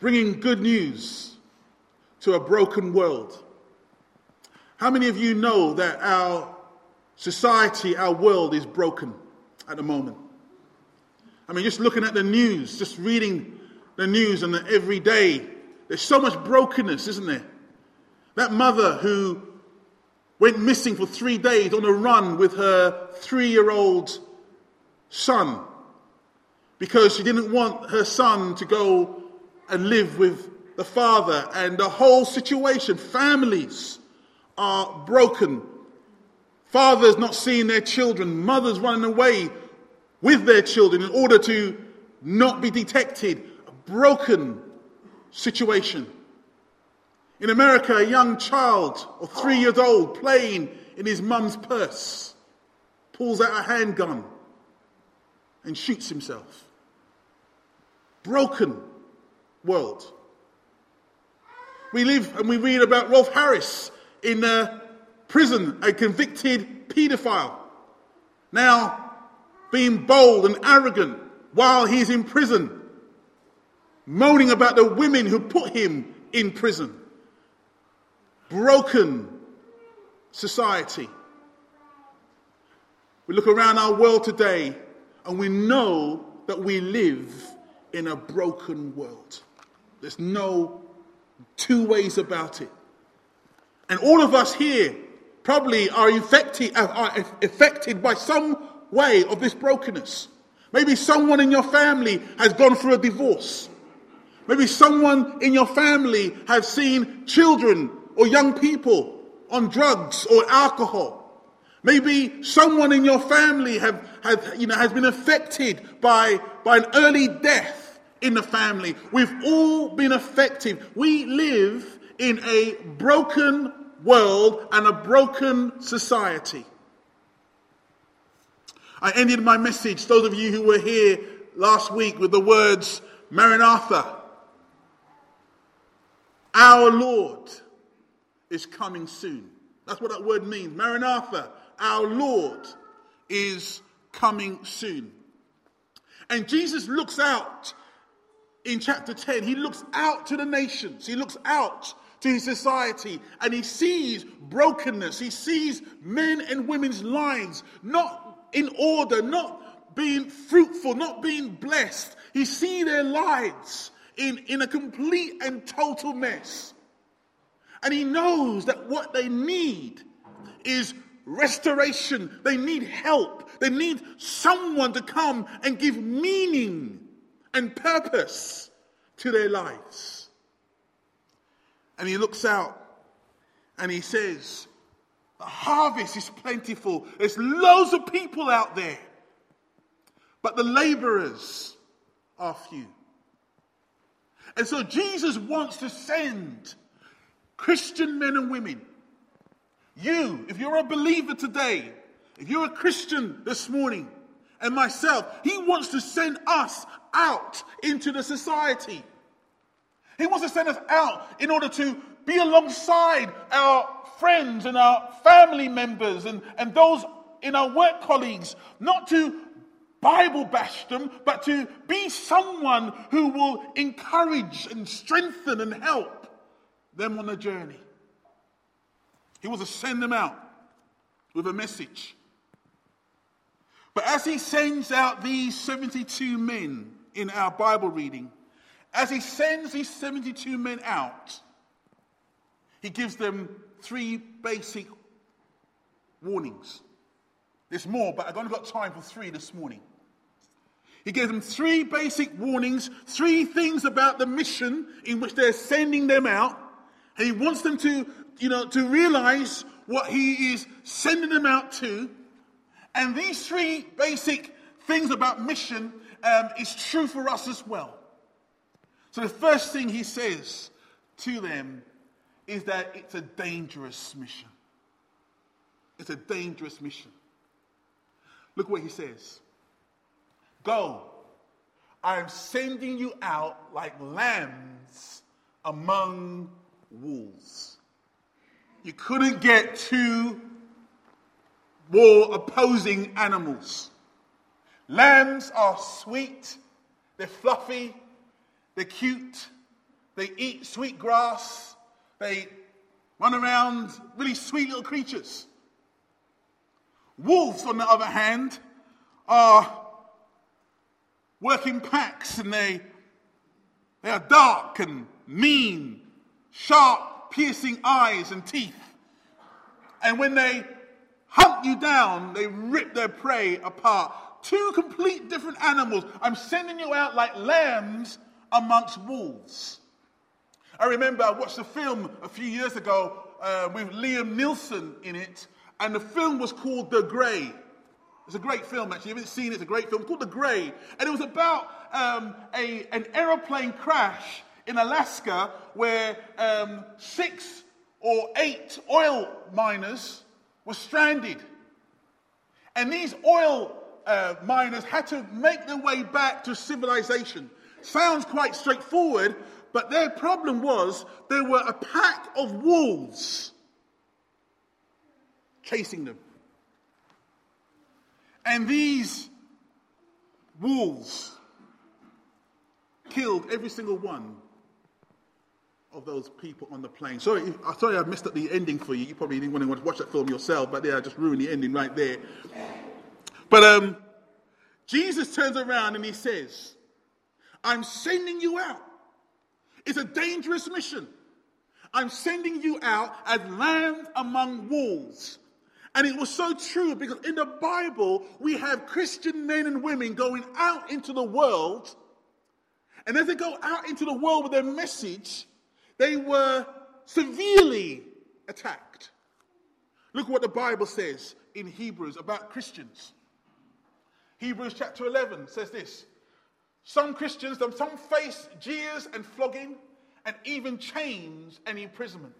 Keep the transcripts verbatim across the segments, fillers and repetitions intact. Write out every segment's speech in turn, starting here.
bringing good news to a broken world. How many of you know that our society, our world is broken at the moment? I mean, just looking at the news, just reading the news and the everyday, there's so much brokenness, isn't there? That mother who went missing for three days on a run with her three-year-old son because she didn't want her son to go and live with the father, and the whole situation. Families are broken. Fathers not seeing their children, mothers running away with their children in order to not be detected. A broken situation. In America, a young child of three years old playing in his mum's purse pulls out a handgun and shoots himself. Broken world. We live and we read about Rolf Harris in uh, prison, a convicted paedophile, now being bold and arrogant while he's in prison, moaning about the women who put him in prison. Broken society. We look around our world today and we know that we live in a broken world. There's no two ways about it. And all of us here probably are infected, are affected by some way of this brokenness. Maybe someone in your family has gone through a divorce. Maybe someone in your family has seen children or young people on drugs or alcohol. Maybe someone in your family have, have, you know, has been affected by, by an early death in the family. We've all been affected. We live in a broken world and a broken society. I ended my message, those of you who were here last week, with the words, Maranatha, our Lord is coming soon. That's what that word means. Maranatha, our Lord is coming soon. And Jesus looks out in chapter ten. He looks out to the nations. He looks out to his society. And he sees brokenness. He sees men and women's lives not in order, not being fruitful, not being blessed. He sees their lives in, in a complete and total mess. And he knows that what they need is restoration. They need help. They need someone to come and give meaning and purpose to their lives. And he looks out and he says, the harvest is plentiful. There's loads of people out there, but the laborers are few. And so Jesus wants to send Christian men and women. You, if you're a believer today, if you're a Christian this morning, and myself, he wants to send us out into the society. He wants to send us out in order to be alongside our friends and our family members and, and those in our work colleagues, not to Bible bash them, but to be someone who will encourage and strengthen and help them on a journey. He was to send them out with a message. But as he sends out these seventy-two men in our Bible reading, as he sends these seventy-two men out, he gives them three basic warnings. There's more, but I've only got time for three this morning. He gave them three basic warnings, three things about the mission in which they're sending them out. And he wants them to, you know, to realize what he is sending them out to. And these three basic things about mission um, is true for us as well. So the first thing he says to them is that it's a dangerous mission. It's a dangerous mission. Look what he says. Go, I am sending you out like lambs among wolves. You couldn't get two more opposing animals. Lambs are sweet, they're fluffy, they're cute, They eat sweet grass. They run around, really sweet little creatures. Wolves, on the other hand, are working packs, and they they are dark and mean, sharp, piercing eyes and teeth. And when they hunt you down, they rip their prey apart. Two complete different animals. I'm sending you out like lambs amongst wolves. I remember I watched a film a few years ago uh, with Liam Neeson in it, and the film was called The Grey. It's a great film, actually. If you haven't seen it, it's a great film called The Grey. And it was about um, a, an aeroplane crash in Alaska where um, six or eight oil miners were stranded. And these oil uh, miners had to make their way back to civilization. Sounds quite straightforward, but their problem was there were a pack of wolves chasing them. And these wolves killed every single one of those people on the plane. Sorry, sorry, I messed up the ending for you. You probably didn't want to watch that film yourself, but yeah, I just ruined the ending right there. But um, Jesus turns around and he says, I'm sending you out. It's a dangerous mission. I'm sending you out as lambs among wolves. And it was so true, because in the Bible, we have Christian men and women going out into the world. And as they go out into the world with their message, they were severely attacked. Look what the Bible says in Hebrews about Christians. Hebrews chapter eleven says this. Some Christians, some face jeers and flogging and even chains and imprisonment.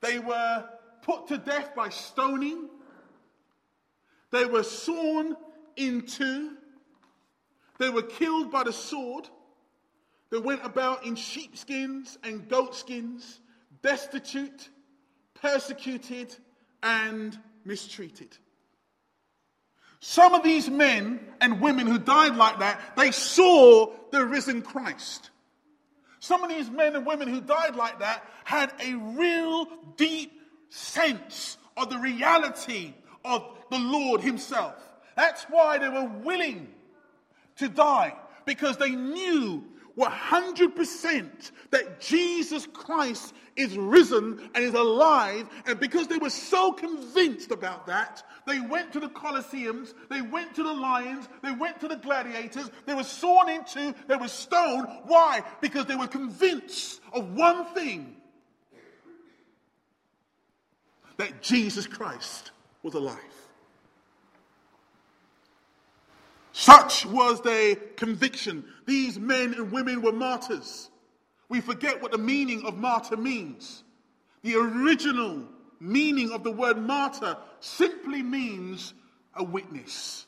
They were put to death by stoning. They were sawn in two. They were killed by the sword. They went about in sheepskins and goatskins, destitute, persecuted, and mistreated. Some of these men and women who died like that, they saw the risen Christ. Some of these men and women who died like that had a real deep sense of the reality of the Lord himself. That's why they were willing to die, because they knew one hundred percent that Jesus Christ is risen and is alive. And because they were so convinced about that, they went to the Colosseums, they went to the lions, they went to the gladiators, they were sawn into, they were stoned. Why? Because they were convinced of one thing: that Jesus Christ was alive. Such was their conviction. These men and women were martyrs. We forget what the meaning of martyr means. The original meaning of the word martyr simply means a witness.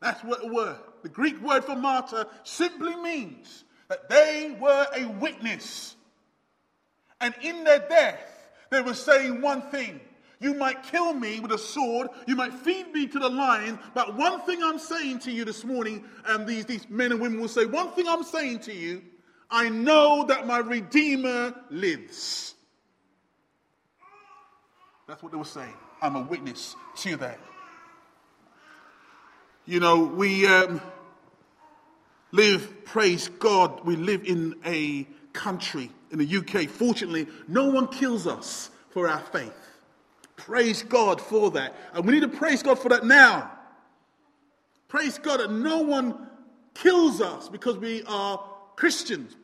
That's what it were. The Greek word for martyr simply means that they were a witness. And in their death, they were saying one thing: you might kill me with a sword, you might feed me to the lions, but one thing I'm saying to you this morning, and these, these men and women will say, one thing I'm saying to you, I know that my Redeemer lives. That's what they were saying. I'm a witness to that. You know, we um, live, praise God, we live in a country, in the U K, fortunately, no one kills us for our faith. Praise God for that. And we need to praise God for that now. Praise God that no one kills us because we are Christians.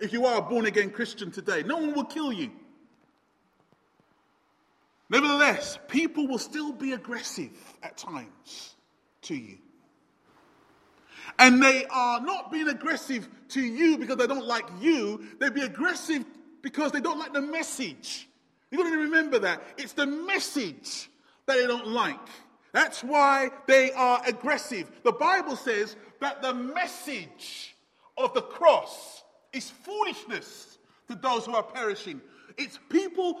If you are a born-again Christian today, no one will kill you. Nevertheless, people will still be aggressive at times to you. And they are not being aggressive to you because they don't like you. They'd be aggressive because they don't like the message. You've got to remember that. It's the message that they don't like. That's why they are aggressive. The Bible says that the message of the cross is foolishness to those who are perishing. It's people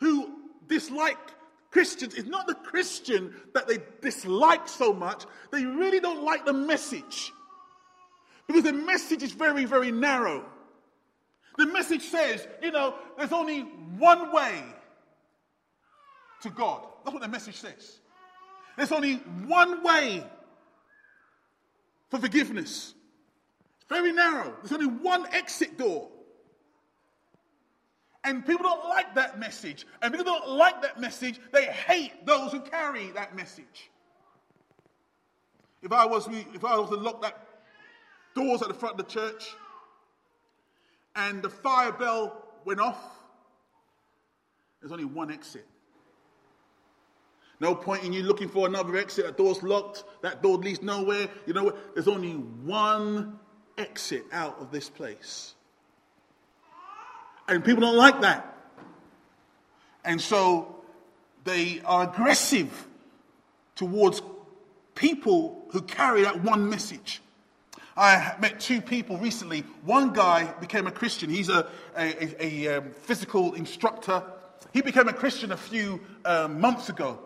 who dislike Christians. It's not the Christian that they dislike so much. They really don't like the message. Because the message is very, very narrow. The message says, you know, there's only one way to God. That's what the message says. There's only one way for forgiveness. It's very narrow. There's only one exit door. And people don't like that message. And people don't like that message. They hate those who carry that message. If I was, if I was to lock that doors at the front of the church and the fire bell went off, there's only one exit. No point in you looking for another exit. That door's locked. That door leads nowhere. You know what? There's only one exit out of this place. And people don't like that. And so they are aggressive towards people who carry that one message. I met two people recently. One guy became a Christian. He's a, a, a, a physical instructor. He became a Christian a few uh, months ago.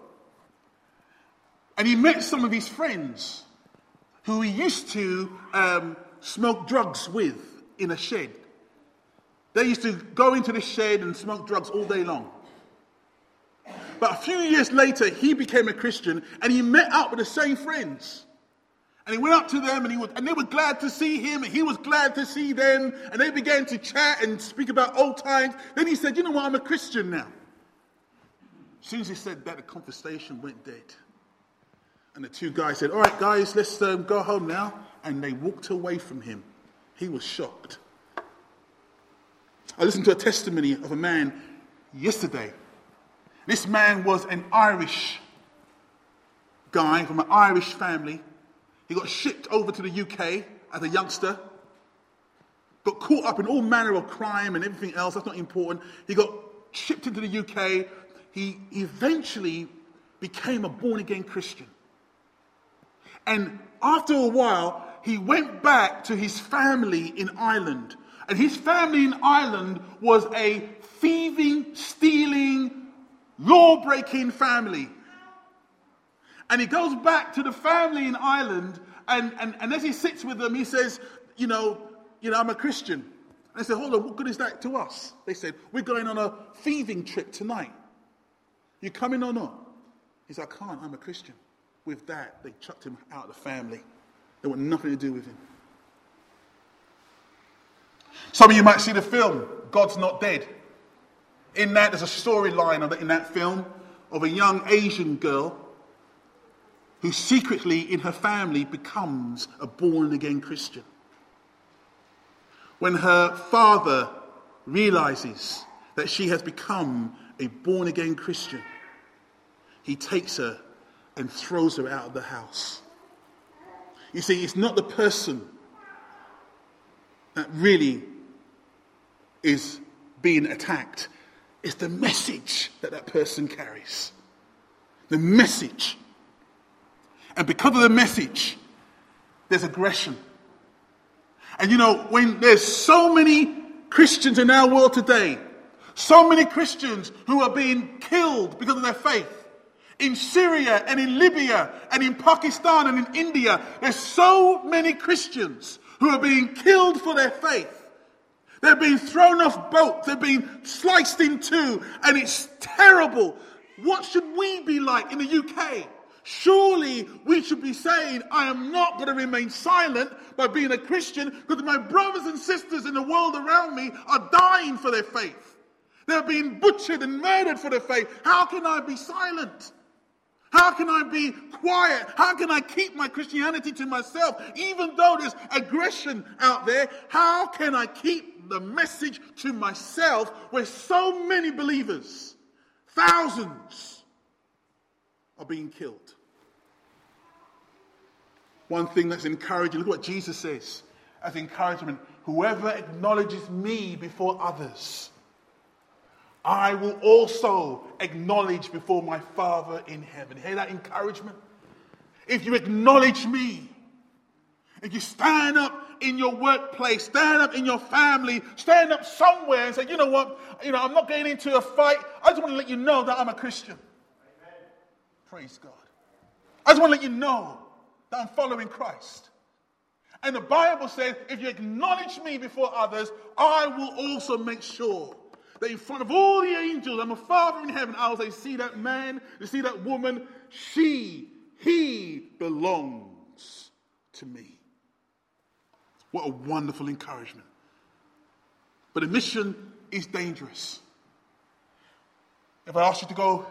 And he met some of his friends who he used to um, smoke drugs with in a shed. They used to go into the shed and smoke drugs all day long. But a few years later, he became a Christian and he met up with the same friends. And he went up to them, and he was, and they were glad to see him, and he was glad to see them, and they began to chat and speak about old times. Then he said, you know what, I'm a Christian now. As soon as he said that, the conversation went dead. And the two guys said, all right, guys, let's um, go home now. And they walked away from him. He was shocked. I listened to a testimony of a man yesterday. This man was an Irish guy from an Irish family. He got shipped over to the U K as a youngster. Got caught up in all manner of crime and everything else. That's not important. He got shipped into the U K. He eventually became a born-again Christian. And after a while, he went back to his family in Ireland. And his family in Ireland was a thieving, stealing, law-breaking family. And he goes back to the family in Ireland, and, and, and as he sits with them, he says, you know, you know, I'm a Christian. And they said, hold on, what good is that to us? They said, we're going on a thieving trip tonight. You coming or not? He said, I can't, I'm a Christian. With that, they chucked him out of the family. They want nothing to do with him. Some of you might see the film, God's Not Dead. In that, there's a storyline in that film of a young Asian girl who secretly in her family becomes a born-again Christian. When her father realizes that she has become a born-again Christian, he takes her and throws her out of the house. You see, it's not the person that really is being attacked. It's the message that that person carries. The message. And because of the message, there's aggression. And you know, when there's so many Christians in our world today, so many Christians who are being killed because of their faith, in Syria and in Libya and in Pakistan and in India, there's so many Christians who are being killed for their faith. They're being thrown off boats, they're being sliced in two, and it's terrible. What should we be like in the U K? Surely we should be saying, I am not going to remain silent by being a Christian because my brothers and sisters in the world around me are dying for their faith. They're being butchered and murdered for their faith. How can I be silent? How can I be quiet? How can I keep my Christianity to myself? Even though there's aggression out there, how can I keep the message to myself where so many believers, thousands, are being killed? One thing that's encouraging, look what Jesus says as encouragement. Whoever acknowledges me before others, I will also acknowledge before my Father in heaven. Hear that encouragement? If you acknowledge me, if you stand up in your workplace, stand up in your family, stand up somewhere and say, you know what, you know, I'm not getting into a fight. I just want to let you know that I'm a Christian. Amen. Praise God. I just want to let you know that I'm following Christ. And the Bible says, if you acknowledge me before others, I will also make sure that in front of all the angels and my Father in heaven, I will say, see that man, you see that woman, she, he belongs to me. What a wonderful encouragement. But admission is dangerous. If I ask you to go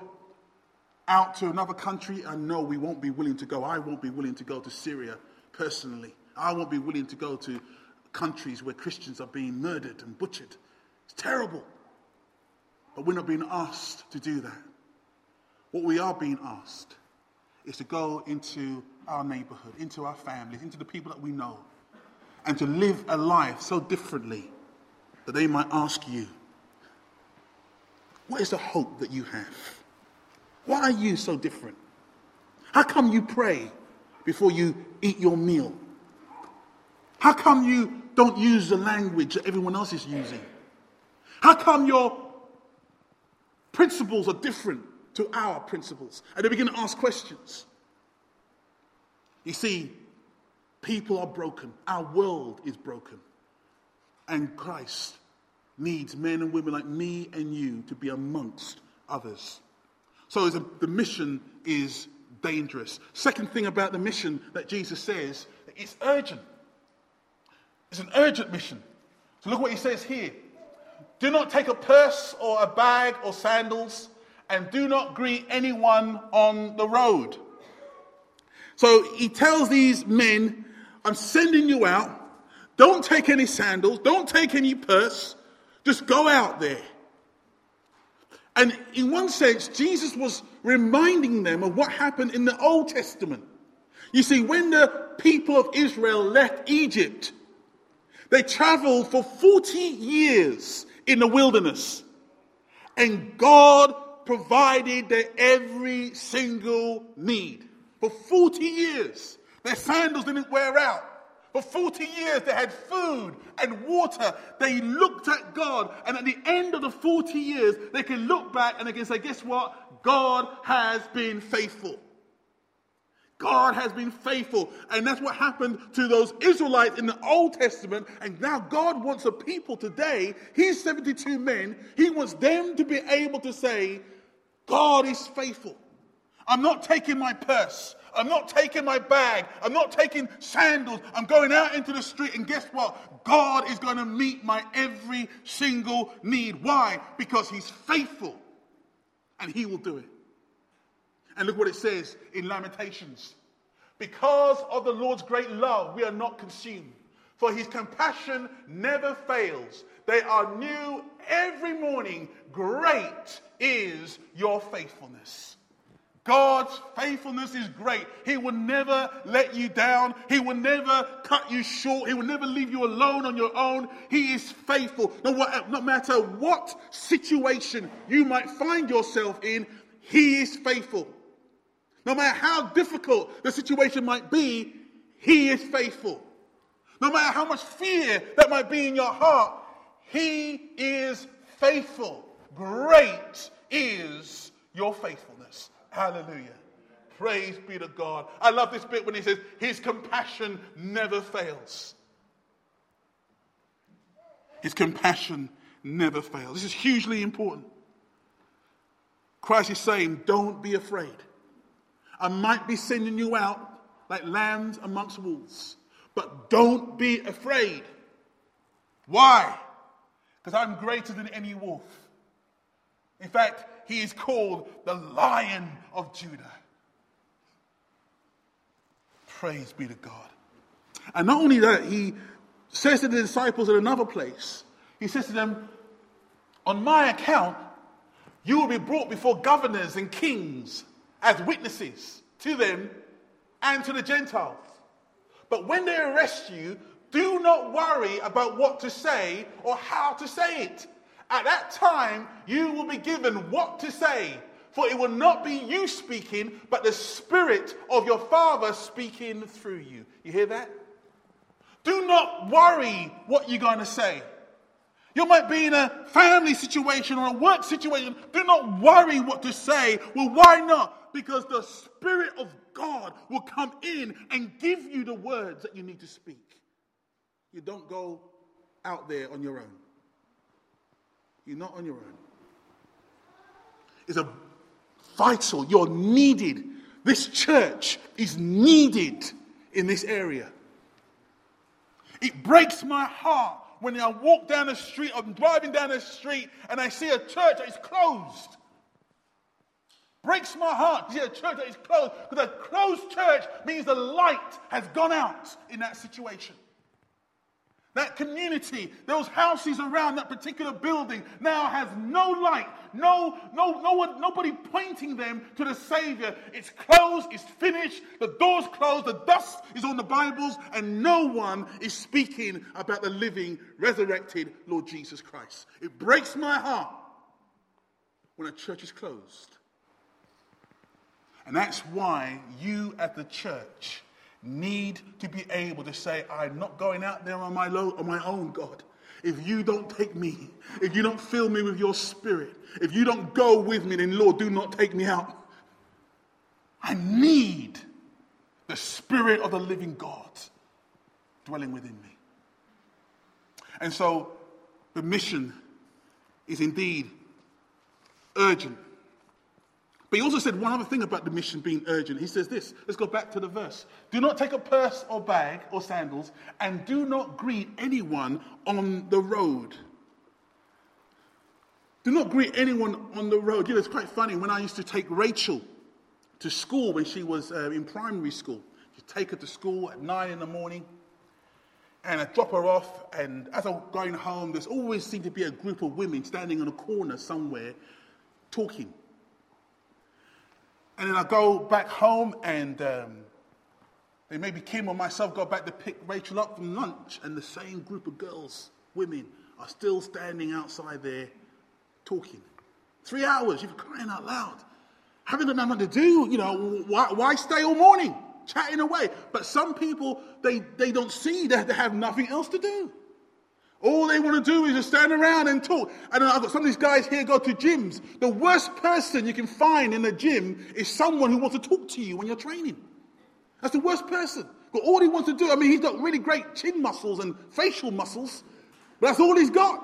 out to another country, I know we won't be willing to go. I won't be willing to go to Syria personally. I won't be willing to go to countries where Christians are being murdered and butchered. It's terrible. But we're not being asked to do that. What we are being asked is to go into our neighborhood, into our families, into the people that we know, and to live a life so differently that they might ask you, what is the hope that you have? Why are you so different? How come you pray before you eat your meal? How come you don't use the language that everyone else is using? How come your principles are different to our principles? And they begin to ask questions. You see, people are broken. Our world is broken. And Christ needs men and women like me and you to be amongst others. So a, the mission is dangerous. Second thing about the mission that Jesus says, it's urgent. It's an urgent mission. So look what he says here. Do not take a purse or a bag or sandals, and do not greet anyone on the road. So he tells these men, I'm sending you out. Don't take any sandals. Don't take any purse. Just go out there. And in one sense, Jesus was reminding them of what happened in the Old Testament. You see, when the people of Israel left Egypt, they traveled for forty years in the wilderness. And God provided their every single need. For forty years, their sandals didn't wear out. For forty years, they had food and water. They looked at God. And at the end of the forty years, they can look back and they can say, guess what? God has been faithful. God has been faithful. And that's what happened to those Israelites in the Old Testament. And now God wants a people today, his seventy-two men, he wants them to be able to say, God is faithful. I'm not taking my purse. I'm not taking my bag. I'm not taking sandals. I'm going out into the street, and guess what? God is going to meet my every single need. Why? Because he's faithful and he will do it. And look what it says in Lamentations. Because of the Lord's great love, we are not consumed, for his compassion never fails. They are new every morning. Great is your faithfulness. God's faithfulness is great. He will never let you down. He will never cut you short. He will never leave you alone on your own. He is faithful. No, what, no matter what situation you might find yourself in, he is faithful. No matter how difficult the situation might be, he is faithful. No matter how much fear that might be in your heart, he is faithful. Great is your faithfulness. Hallelujah. Praise be to God. I love this bit when he says, his compassion never fails. His compassion never fails. This is hugely important. Christ is saying, don't be afraid. I might be sending you out like lambs amongst wolves, but don't be afraid. Why? Because I'm greater than any wolf. In fact, he is called the Lion of Judah. Praise be to God. And not only that, he says to the disciples in another place, he says to them, on my account, you will be brought before governors and kings as witnesses to them and to the Gentiles. But when they arrest you, do not worry about what to say or how to say it. At that time, you will be given what to say, for it will not be you speaking, but the Spirit of your Father speaking through you. You hear that? Do not worry what you're going to say. You might be in a family situation or a work situation. Do not worry what to say. Well, why not? Because the Spirit of God will come in and give you the words that you need to speak. You don't go out there on your own. You're not on your own. It's a vital, you're needed. This church is needed in this area. It breaks my heart when I walk down the street, I'm driving down the street and I see a church that is closed. Breaks my heart to see a church that is closed, because a closed church means the light has gone out in that situation. That community, those houses around that particular building now has no light, no, no, no one, nobody pointing them to the Savior. It's closed, it's finished, the door's closed, the dust is on the Bibles, and no one is speaking about the living, resurrected Lord Jesus Christ. It breaks my heart when a church is closed. And that's why you at the church need to be able to say, I'm not going out there on my, lo- on my own, God. If you don't take me, if you don't fill me with your spirit, if you don't go with me, then Lord, do not take me out. I need the spirit of the living God dwelling within me. And so the mission is indeed urgent. But he also said one other thing about the mission being urgent. He says this. Let's go back to the verse. Do not take a purse or bag or sandals, and do not greet anyone on the road. Do not greet anyone on the road. You know, it's quite funny. When I used to take Rachel to school when she was uh, in primary school, you'd take her to school at nine in the morning, and I'd drop her off. And as I'm going home, there's always seemed to be a group of women standing in a corner somewhere talking. And then I go back home, and um, then maybe Kim or myself go back to pick Rachel up from lunch, and the same group of girls, women, are still standing outside there talking. Three hours, you're crying out loud. Having nothing to do, you know, why, why stay all morning chatting away? But some people, they, they don't see that they have nothing else to do. All they want to do is just stand around and talk. And I've got some of these guys here go to gyms. The worst person you can find in a gym is someone who wants to talk to you when you're training. That's the worst person. But all he wants to do, I mean, he's got really great chin muscles and facial muscles, but that's all he's got.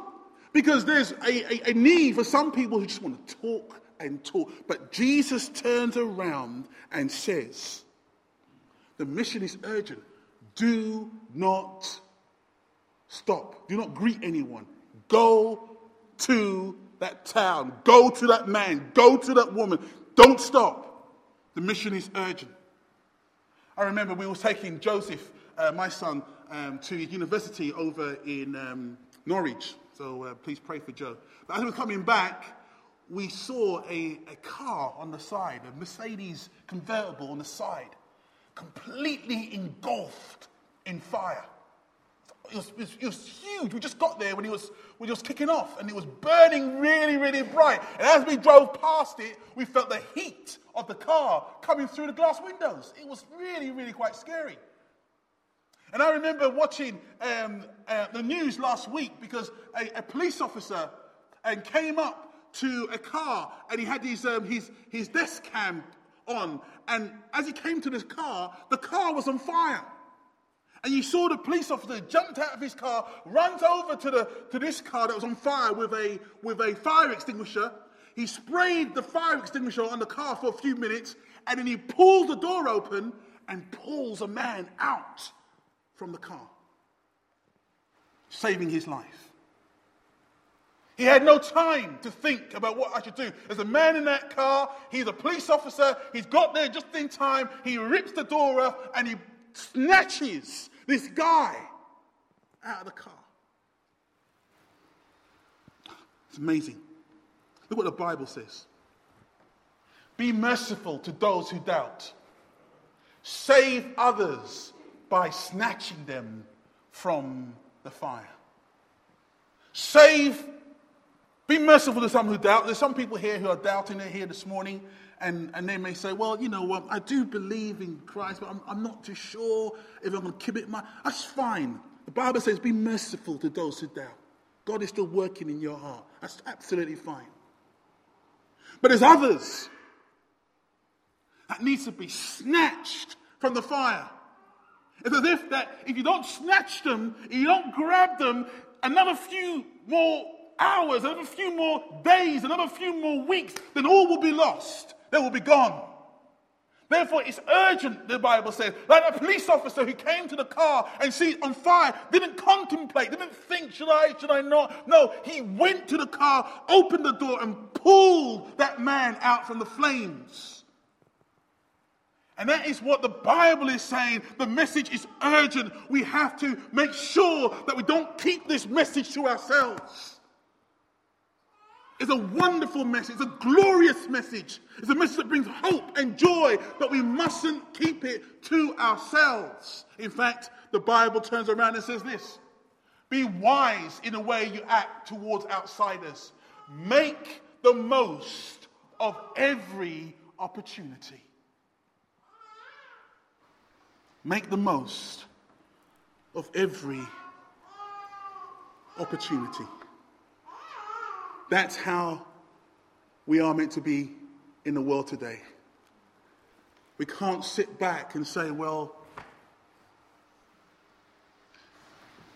Because there's a, a, a need for some people who just want to talk and talk. But Jesus turns around and says, the mission is urgent. Do not stop. Do not greet anyone. Go to that town. Go to that man. Go to that woman. Don't stop. The mission is urgent. I remember we were taking Joseph, uh, my son, um, to university over in um, Norwich. So uh, please pray for Joe. But as we were coming back, we saw a, a car on the side, a Mercedes convertible on the side, completely engulfed in fire. It was, it, was, it was huge. We just got there when it was when it was kicking off, and it was burning really, really bright. And as we drove past it, we felt the heat of the car coming through the glass windows. It was really, really quite scary. And I remember watching um, uh, the news last week, because a, a police officer and came up to a car, and he had his um, his his desk cam on, and as he came to this car, the car was on fire. And you saw the police officer jumped out of his car, runs over to the to this car that was on fire with a with a fire extinguisher. He sprayed the fire extinguisher on the car for a few minutes, and then he pulls the door open and pulls a man out from the car, saving his life. He had no time to think about what I should do. There's a man in that car. He's a police officer. He's got there just in time. He rips the door off and he snatches this guy out of the car. It's amazing. Look what the Bible says. Be merciful to those who doubt. Save others by snatching them from the fire. Save, be merciful to some who doubt. There's some people here who are doubting. They're here this morning. And, and they may say, well, you know what, I do believe in Christ, but I'm, I'm not too sure if I'm going to commit my... That's fine. The Bible says be merciful to those who doubt. God is still working in your heart. That's absolutely fine. But there's others. that needs to be snatched from the fire. It's as if that if you don't snatch them, if you don't grab them, another few more hours, another few more days, another few more weeks, then all will be lost. They will be gone. Therefore, it's urgent, the Bible says. Like a police officer who came to the car and sees on fire, didn't contemplate, didn't think, should I, should I not? No, he went to the car, opened the door, and pulled that man out from the flames. And that is what the Bible is saying. The message is urgent. We have to make sure that we don't keep this message to ourselves. It's a wonderful message. It's a glorious message. It's a message that brings hope and joy, but we mustn't keep it to ourselves. In fact, the Bible turns around and says this: be wise in the way you act towards outsiders. Make the most of every opportunity. Make the most of every opportunity. That's how we are meant to be in the world today. We can't sit back and say, well,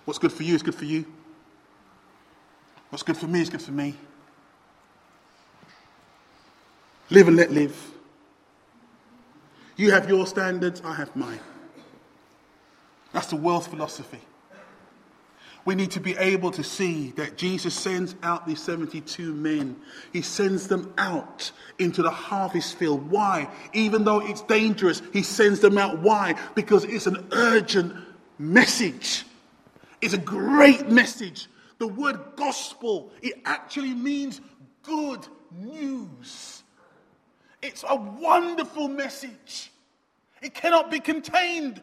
what's good for you is good for you. What's good for me is good for me. Live and let live. You have your standards, I have mine. That's the world's philosophy. We need to be able to see that Jesus sends out these seventy-two men. He sends them out into the harvest field. Why? Even though it's dangerous, he sends them out. Why? Because it's an urgent message. It's a great message. The word gospel, it actually means good news. It's a wonderful message. It cannot be contained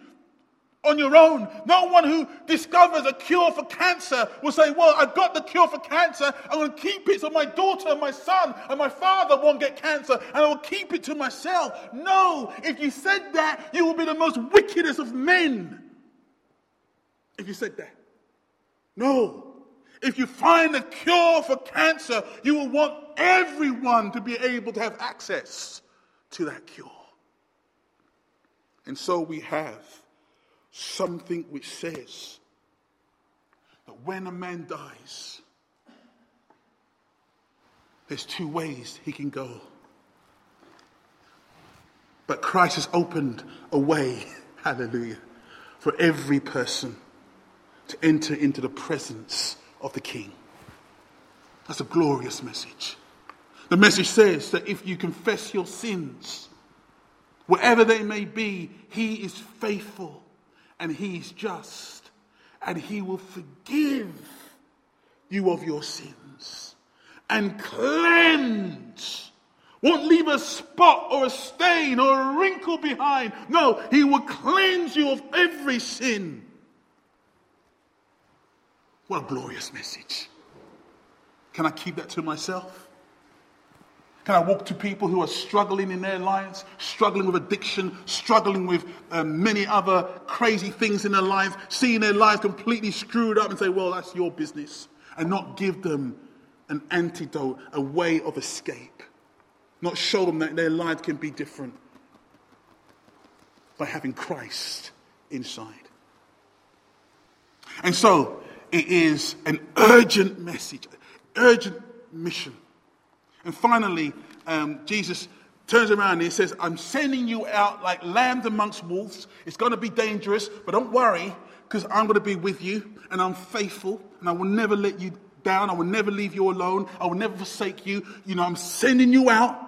on your own. No one who discovers a cure for cancer will say, well, I've got the cure for cancer. I'm going to keep it so my daughter and my son and my father won't get cancer, and I will keep it to myself. No, if you said that, you will be the most wickedest of men. If you said that. No. If you find a cure for cancer, you will want everyone to be able to have access to that cure. And so we have something which says that when a man dies, there's two ways he can go. But Christ has opened a way, hallelujah, for every person to enter into the presence of the King. That's a glorious message. The message says that if you confess your sins, wherever they may be, he is faithful. And he's just, and he will forgive you of your sins and cleanse. Won't leave a spot or a stain or a wrinkle behind. No, he will cleanse you of every sin. What a glorious message. Can I keep that to myself? Can I walk to people who are struggling in their lives, struggling with addiction, struggling with um, many other crazy things in their lives, seeing their lives completely screwed up, and say, well, that's your business, and not give them an antidote, a way of escape, not show them that their lives can be different by having Christ inside. And so it is an urgent message, urgent mission. And finally, um, Jesus turns around and he says, I'm sending you out like lambs amongst wolves. It's going to be dangerous, but don't worry, because I'm going to be with you, and I'm faithful, and I will never let you down. I will never leave you alone. I will never forsake you. You know, I'm sending you out.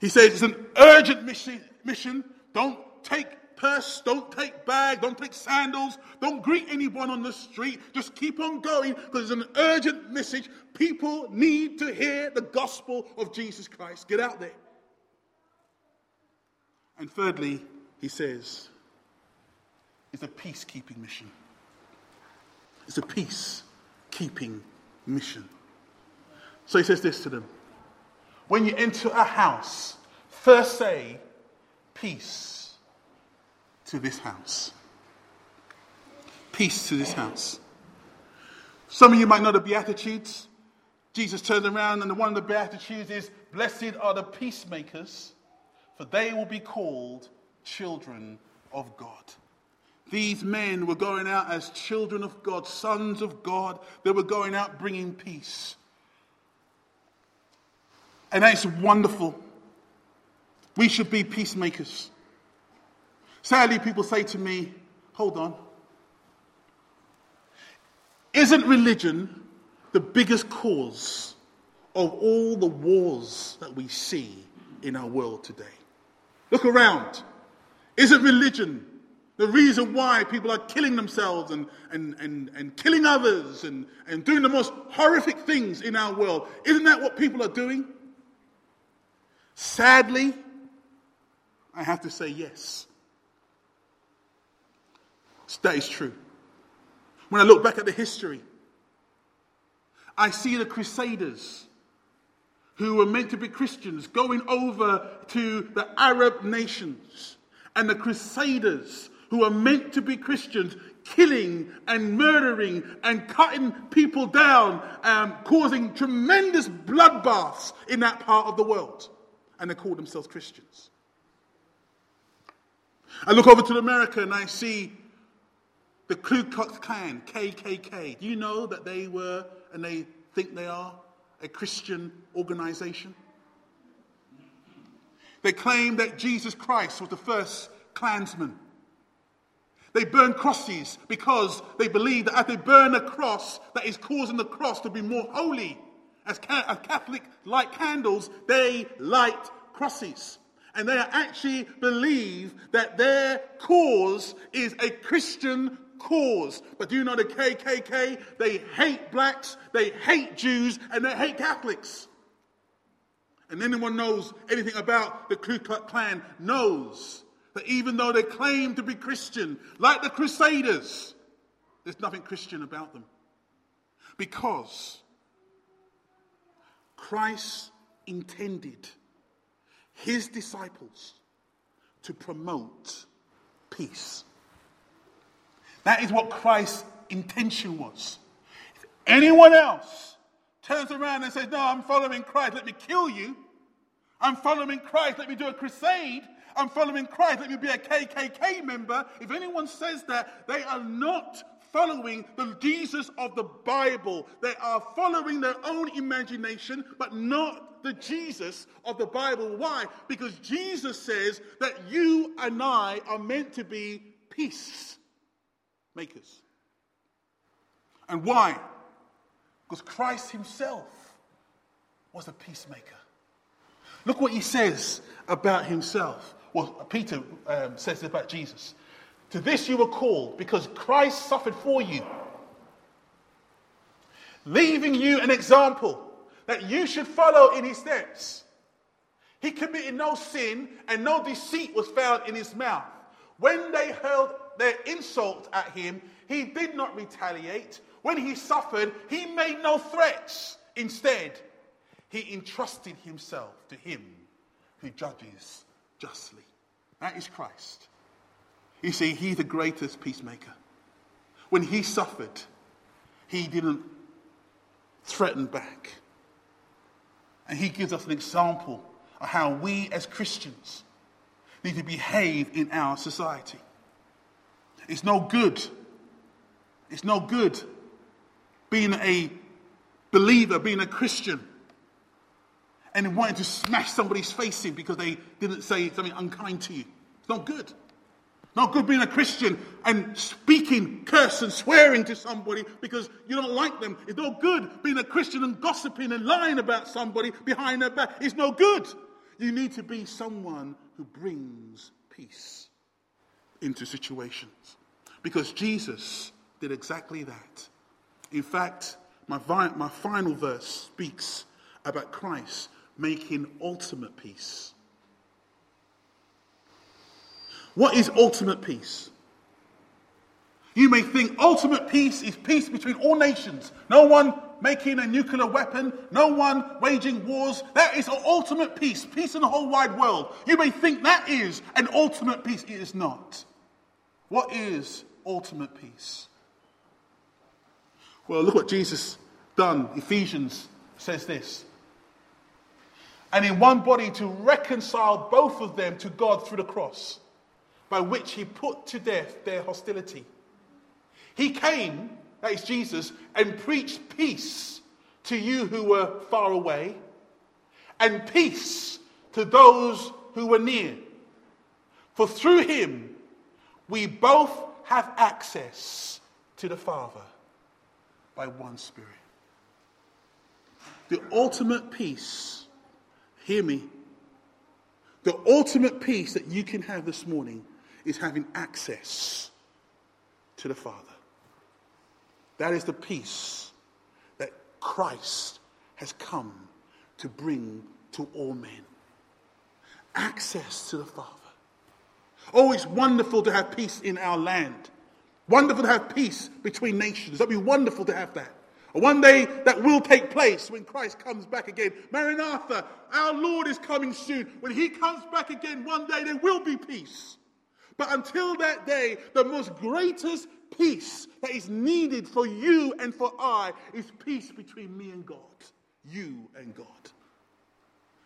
He says it's an urgent mission. mission. Don't take purse, don't take bag, don't take sandals, don't greet anyone on the street. Just keep on going, because it's an urgent message. People need to hear the gospel of Jesus Christ. Get out there. And thirdly, he says, it's a peacekeeping mission. It's a peacekeeping mission. So he says this to them: when you enter a house, first say, peace to this house. Peace to this house. Some of you might know the Beatitudes. Jesus turns around and one of the Beatitudes is, Blessed are the peacemakers, for they will be called children of God. These men were going out as children of God, sons of God. They were going out bringing peace. And that's wonderful. We should be peacemakers. Sadly, people say to me, hold on. Isn't religion the biggest cause of all the wars that we see in our world today? Look around. Isn't religion the reason why people are killing themselves and, and, and, and killing others and, and doing the most horrific things in our world? Isn't that what people are doing? Sadly, I have to say yes. That is true. When I look back at the history, I see the Crusaders, who were meant to be Christians, going over to the Arab nations, and the Crusaders, who are meant to be Christians, killing and murdering and cutting people down, um, causing tremendous bloodbaths in that part of the world. And they call themselves Christians. I look over to America and I see the Ku Klux Klan, K K K. Do you know that they were, and they think they are, a Christian organization? They claim that Jesus Christ was the first Klansman. They burn crosses because they believe that as they burn a cross, that is causing the cross to be more holy. As Catholic light candles, they light crosses. And they actually believe that their cause is a Christian cause. But do you know the K K K? They hate blacks, they hate Jews, and they hate Catholics. And anyone knows anything about the Ku Klux Klan knows that even though they claim to be Christian, like the Crusaders, there's nothing Christian about them. Because Christ intended his disciples to promote peace. That is what Christ's intention was. If anyone else turns around and says, no, I'm following Christ, let me kill you. I'm following Christ, let me do a crusade. I'm following Christ, let me be a K K K member. If anyone says that, they are not following the Jesus of the Bible. They are following their own imagination, but not the Jesus of the Bible. Why? Because Jesus says that you and I are meant to be peacemakers. And why? Because Christ himself was a peacemaker. Look what he says about himself. Well, Peter um, says about Jesus. To this you were called, because Christ suffered for you, leaving you an example that you should follow in his steps. He committed no sin, and no deceit was found in his mouth. When they hurled their insult at him, he did not retaliate. When he suffered, he made no threats. Instead, he entrusted himself to him who judges justly. That is Christ. You see, he's the greatest peacemaker. When he suffered, he didn't threaten back. And he gives us an example of how we as Christians need to behave in our society. It's no good. It's no good being a believer, being a Christian, and wanting to smash somebody's face in because they didn't say something unkind to you. It's not good. Not good being a Christian and speaking, curse and swearing to somebody because you don't like them. It's no good being a Christian and gossiping and lying about somebody behind their back. It's no good. You need to be someone who brings peace into situations. Because Jesus did exactly that. In fact, my, vi- my final verse speaks about Christ making ultimate peace. What is ultimate peace? You may think ultimate peace is peace between all nations. No one making a nuclear weapon. No one waging wars. That is an ultimate peace. Peace in the whole wide world. You may think that is an ultimate peace. It is not. What is ultimate peace? Well, look what Jesus done. Ephesians says this. and in one body to reconcile both of them to God through the cross, by which he put to death their hostility. He came, that is Jesus, and preached peace to you who were far away, and peace to those who were near. For through him, we both have access to the Father by one Spirit. The ultimate peace, hear me, the ultimate peace that you can have this morning is having access to the Father. That is the peace that Christ has come to bring to all men. Access to the Father. Oh, it's wonderful to have peace in our land. Wonderful to have peace between nations. That'd be wonderful to have that. One day that will take place when Christ comes back again. Maranatha, our Lord is coming soon. When he comes back again, one day there will be peace. But until that day, the most greatest peace that is needed for you and for I is peace between me and God, you and God.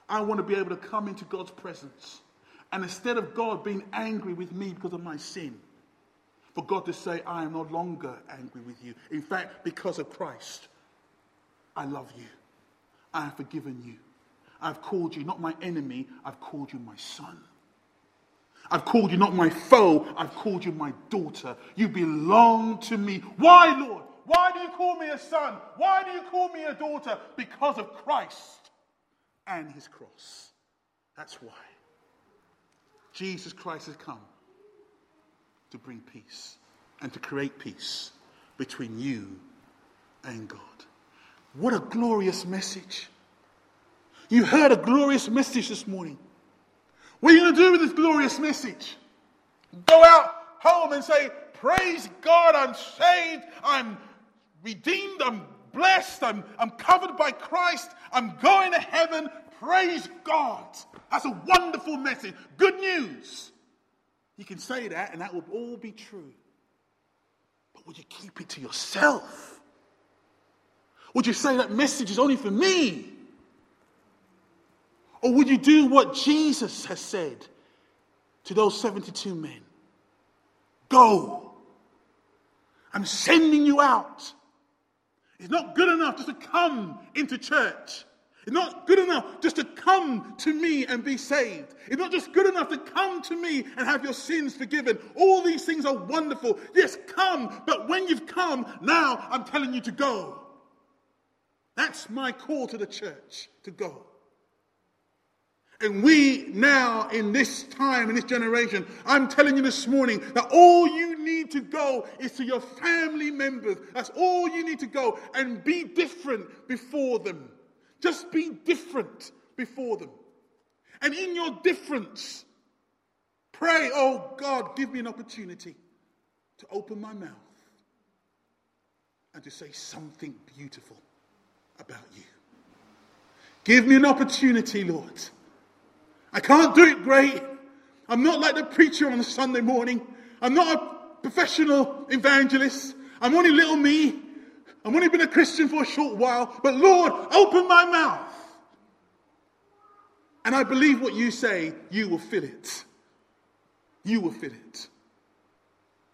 I want to be able to come into God's presence. And instead of God being angry with me because of my sin, for God to say, I am no longer angry with you. In fact, because of Christ, I love you. I have forgiven you. I've called you not my enemy, I've called you my son. I've called you not my foe, I've called you my daughter. You belong to me. Why, Lord? Why do you call me a son? Why do you call me a daughter? Because of Christ and his cross. That's why. Jesus Christ has come to bring peace and to create peace between you and God. What a glorious message. You heard a glorious message this morning. What are you going to do with this glorious message? Go out home and say, praise God, I'm saved, I'm redeemed, I'm blessed, I'm, I'm covered by Christ, I'm going to heaven, praise God. That's a wonderful message. Good news. You can say that and that will all be true. But would you keep it to yourself? Would you say that message is only for me? Or would you do what Jesus has said to those seventy-two men? Go. I'm sending you out. It's not good enough just to come into church. It's not good enough just to come to me and be saved. It's not just good enough to come to me and have your sins forgiven. All these things are wonderful. Yes, come. But when you've come, now I'm telling you to go. That's my call to the church, to go. And we now, in this time, in this generation, I'm telling you this morning that all you need to go is to your family members. That's all you need to go, and be different before them. Just be different before them. And in your difference, pray, oh God, give me an opportunity to open my mouth and to say something beautiful about you. Give me an opportunity, Lord. I can't do it great. I'm not like the preacher on a Sunday morning. I'm not a professional evangelist. I'm only little me. I've only been a Christian for a short while, but Lord, open my mouth. And I believe what you say, you will fill it. You will fill it.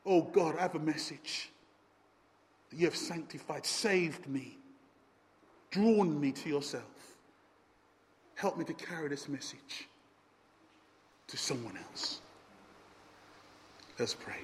Oh God, I have a message. You have sanctified, saved me, drawn me to yourself. Help me to carry this message to someone else. Let's pray.